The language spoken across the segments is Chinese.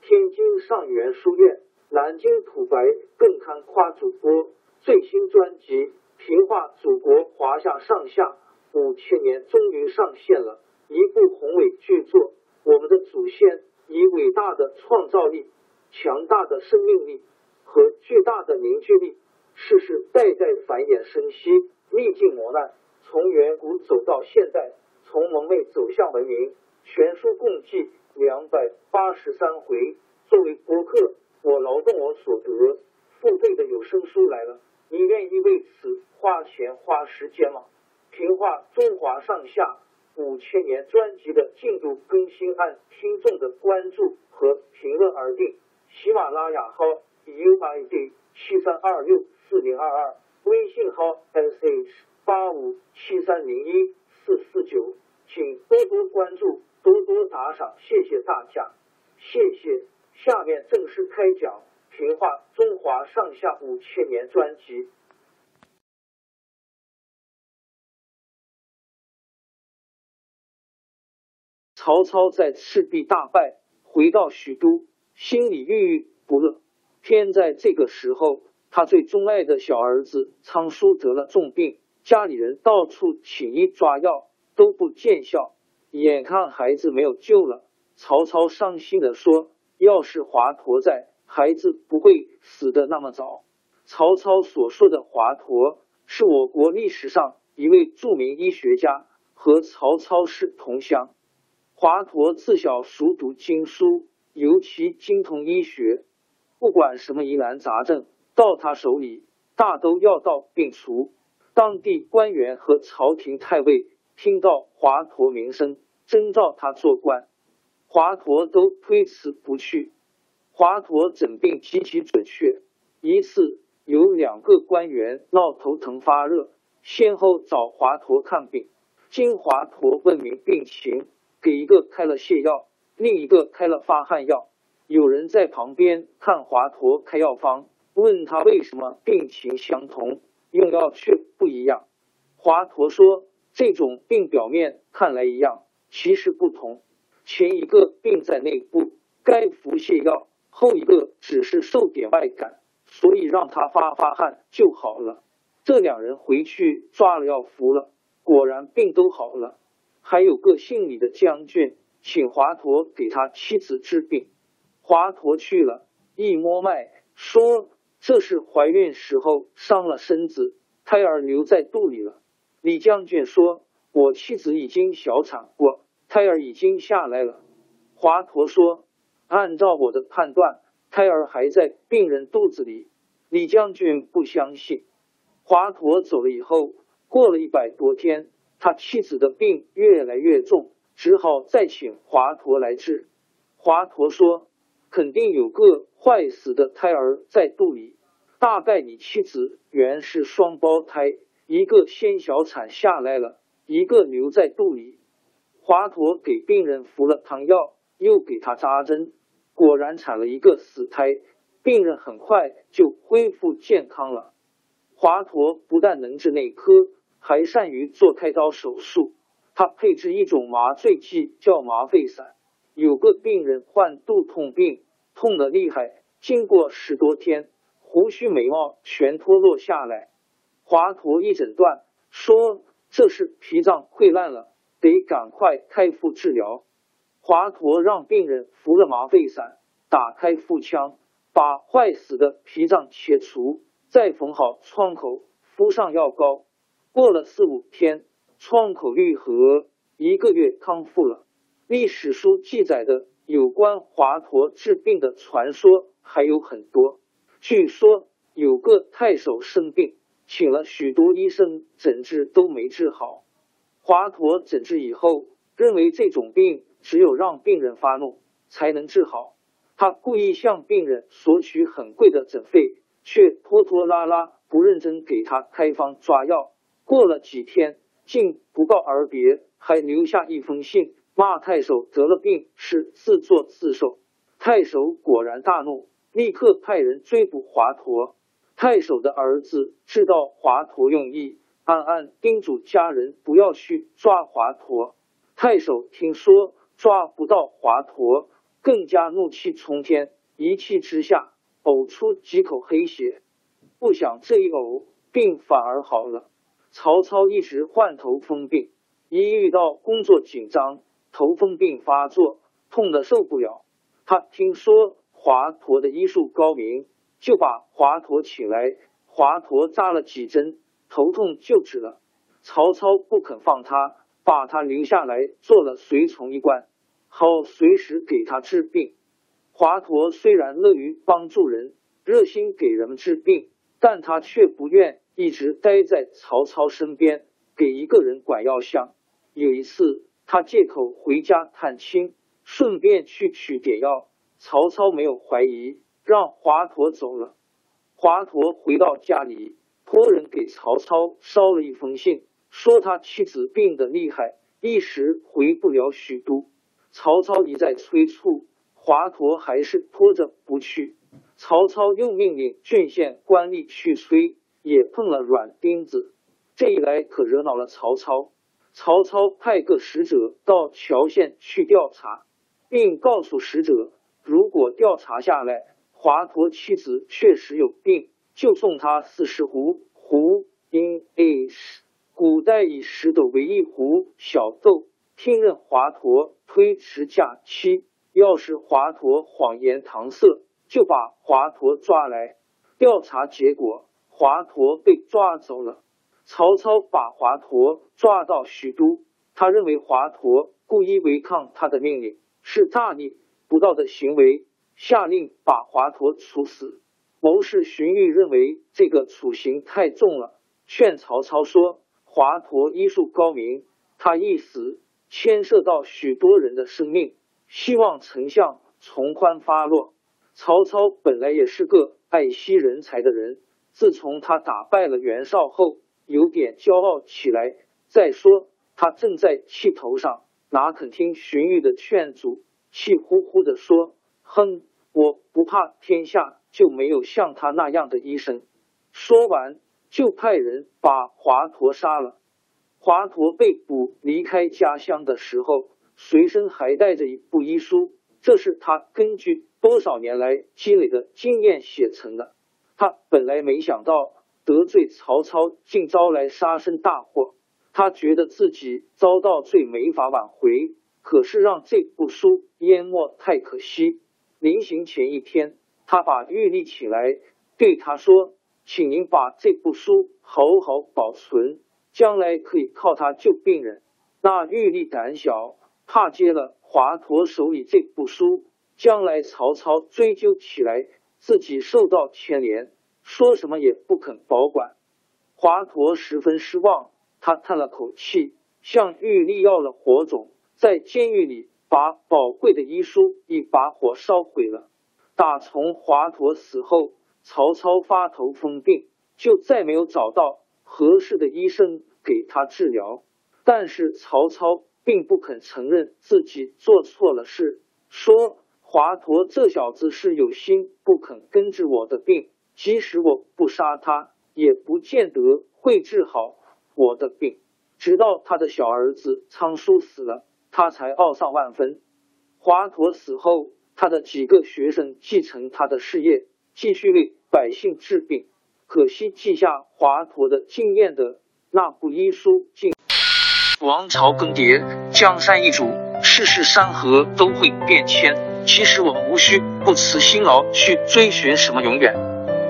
天津上元书院南京土白更看花主播最新专辑《评画祖国华夏上下5000年》终于上线了，一部宏伟巨作。我们的祖先以伟大的创造力、强大的生命力和巨大的凝聚力，世世代代繁衍生息，历尽磨难，从远古走到现代，从蒙昧走向文明。全书共计283回，作为播客，我劳动我所得，付费的有声书来了，你愿意为此花钱花时间吗？评话中华上下5000年专辑的进度更新按听众的关注和评论而定。喜马拉雅号 UID 73264022，微信号 SH8573014449，请多多关注，多多打赏，谢谢大家，谢谢。下面正式开讲《评话中华上下5000年》专辑。曹操在赤壁大败，回到许都，心里郁郁不乐。偏在这个时候，他最钟爱的小儿子仓叔得了重病，家里人到处请医抓药，都不见效。眼看孩子没有救了，曹操伤心地说：“要是华佗在，孩子不会死得那么早。”曹操所说的华佗，是我国历史上一位著名医学家，和曹操是同乡。华佗自小熟读经书，尤其精通医学，不管什么疑难杂症，到他手里大都药到病除。当地官员和朝廷太尉听到华佗名声，征召他做官，华佗都推辞不去。华佗诊病极其准确，一次有2个官员闹头疼发热，先后找华佗看病。经华佗问明病情，给一个开了泻药，另一个开了发汗药。有人在旁边看华佗开药方，问他为什么病情相同，用药却不一样。华佗说，这种病表面看来一样，其实不同。前一个病在内部，该服泻药；后一个只是受点外感，所以让他发汗就好了。这2人回去抓了药服了，果然病都好了。还有个姓李的将军请华佗给他妻子治病，华佗去了，一摸脉说这是怀孕时候伤了身子，胎儿留在肚里了。李将军说，我妻子已经小产过，胎儿已经下来了。华佗说，按照我的判断，胎儿还在病人肚子里。李将军不相信。华佗走了以后，过了100多天，他妻子的病越来越重，只好再请华佗来治。华佗说，肯定有个坏死的胎儿在肚里，大概你妻子原是双胞胎，一个先小产下来了，一个留在肚里。华佗给病人服了汤药，又给他扎针，果然产了一个死胎，病人很快就恢复健康了。华佗不但能治内科，还善于做开刀手术。他配置一种麻醉剂叫麻沸散，有个病人患肚痛病，痛得厉害，经过10多天，胡须眉毛全脱落下来。华佗一诊断说，这是脾脏溃烂了，得赶快开腹治疗。华佗让病人服了麻沸散，打开腹腔，把坏死的脾脏切除，再缝好创口，敷上药膏。过了4-5天，创口愈合，1个月康复了。历史书记载的有关华佗治病的传说还有很多。据说有个太守生病，请了许多医生诊治都没治好。华佗诊治以后，认为这种病只有让病人发怒才能治好，他故意向病人索取很贵的诊费，却拖拖拉拉，不认真给他开方抓药。过了几天，竟不告而别，还留下一封信，骂太守得了病是自作自受。太守果然大怒，立刻派人追捕华佗。太守的儿子知道华佗用意，暗暗叮嘱家人不要去抓华佗。太守听说抓不到华佗，更加怒气冲天，一气之下呕出几口黑血。不想这一呕，病反而好了。曹操一直患头风病，一遇到工作紧张，头风病发作，痛得受不了。他听说华佗的医术高明，就把华佗请来。华佗扎了几针，头痛就止了。曹操不肯放他，把他留下来做了随从一官，好随时给他治病。华佗虽然乐于帮助人，热心给人们治病，但他却不愿一直待在曹操身边，给一个人管药箱。有一次，他借口回家探亲，顺便去取点药。曹操没有怀疑，让华佗走了。华佗回到家里，托人给曹操捎了一封信，说他妻子病得厉害，一时回不了许都。曹操一再催促，华佗还是拖着不去。曹操又命令郡县官吏去催，也碰了软钉子。这一来可惹恼了曹操。曹操派个使者到谯县去调查，并告诉使者，如果调查下来华佗妻子确实有病，就送他40斛。斛 in H 古代以石斗为一斛小豆，听任华佗推迟假期。要是华佗谎言搪塞，就把华佗抓来。调查结果，华佗被抓走了。曹操把华佗抓到许都，他认为华佗故意违抗他的命令，是大逆不道的行为，下令把华佗处死。谋士荀彧认为这个处刑太重了，劝曹操说：“华佗医术高明，他一死牵涉到许多人的生命，希望丞相从宽发落。”曹操本来也是个爱惜人才的人，自从他打败了袁绍后，有点骄傲起来。再说他正在气头上，哪肯听荀彧的劝阻，气呼呼地说：“哼，我不怕天下就没有像他那样的医生。”说完就派人把华佗杀了。华佗被捕离开家乡的时候，随身还带着一部医书，这是他根据多少年来积累的经验写成的。他本来没想到得罪曹操竟招来杀身大祸，他觉得自己遭到罪没法挽回，可是让这部书淹没太可惜。临行前一天，他把玉立起来，对他说：“请您把这部书好好保存，将来可以靠它救病人。”那玉立胆小，怕接了华佗手里这部书，将来曹操追究起来，自己受到牵连，说什么也不肯保管。华佗十分失望，他叹了口气，向玉立要了火种，在监狱里把宝贵的医书一把火烧毁了。打从华佗死后，曹操发头风病，就再没有找到合适的医生给他治疗。但是曹操并不肯承认自己做错了事，说华佗这小子是有心不肯根治我的病，即使我不杀他，也不见得会治好我的病。直到他的小儿子仓叔死了，他才懊丧万分。华佗死后，他的几个学生继承他的事业，继续为百姓治病。可惜记下华佗的经验的那部医书竟。王朝更迭，江山易主，世事山河都会变迁。其实我们无需不辞辛劳去追寻什么永远，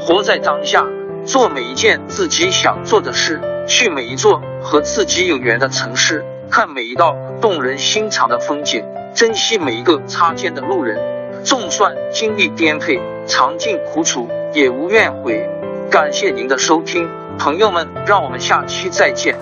活在当下，做每一件自己想做的事，去每一座和自己有缘的城市，看每一道动人心肠的风景，珍惜每一个擦肩的路人。纵算经历颠沛，尝尽苦楚，也无怨悔。感谢您的收听，朋友们，让我们下期再见。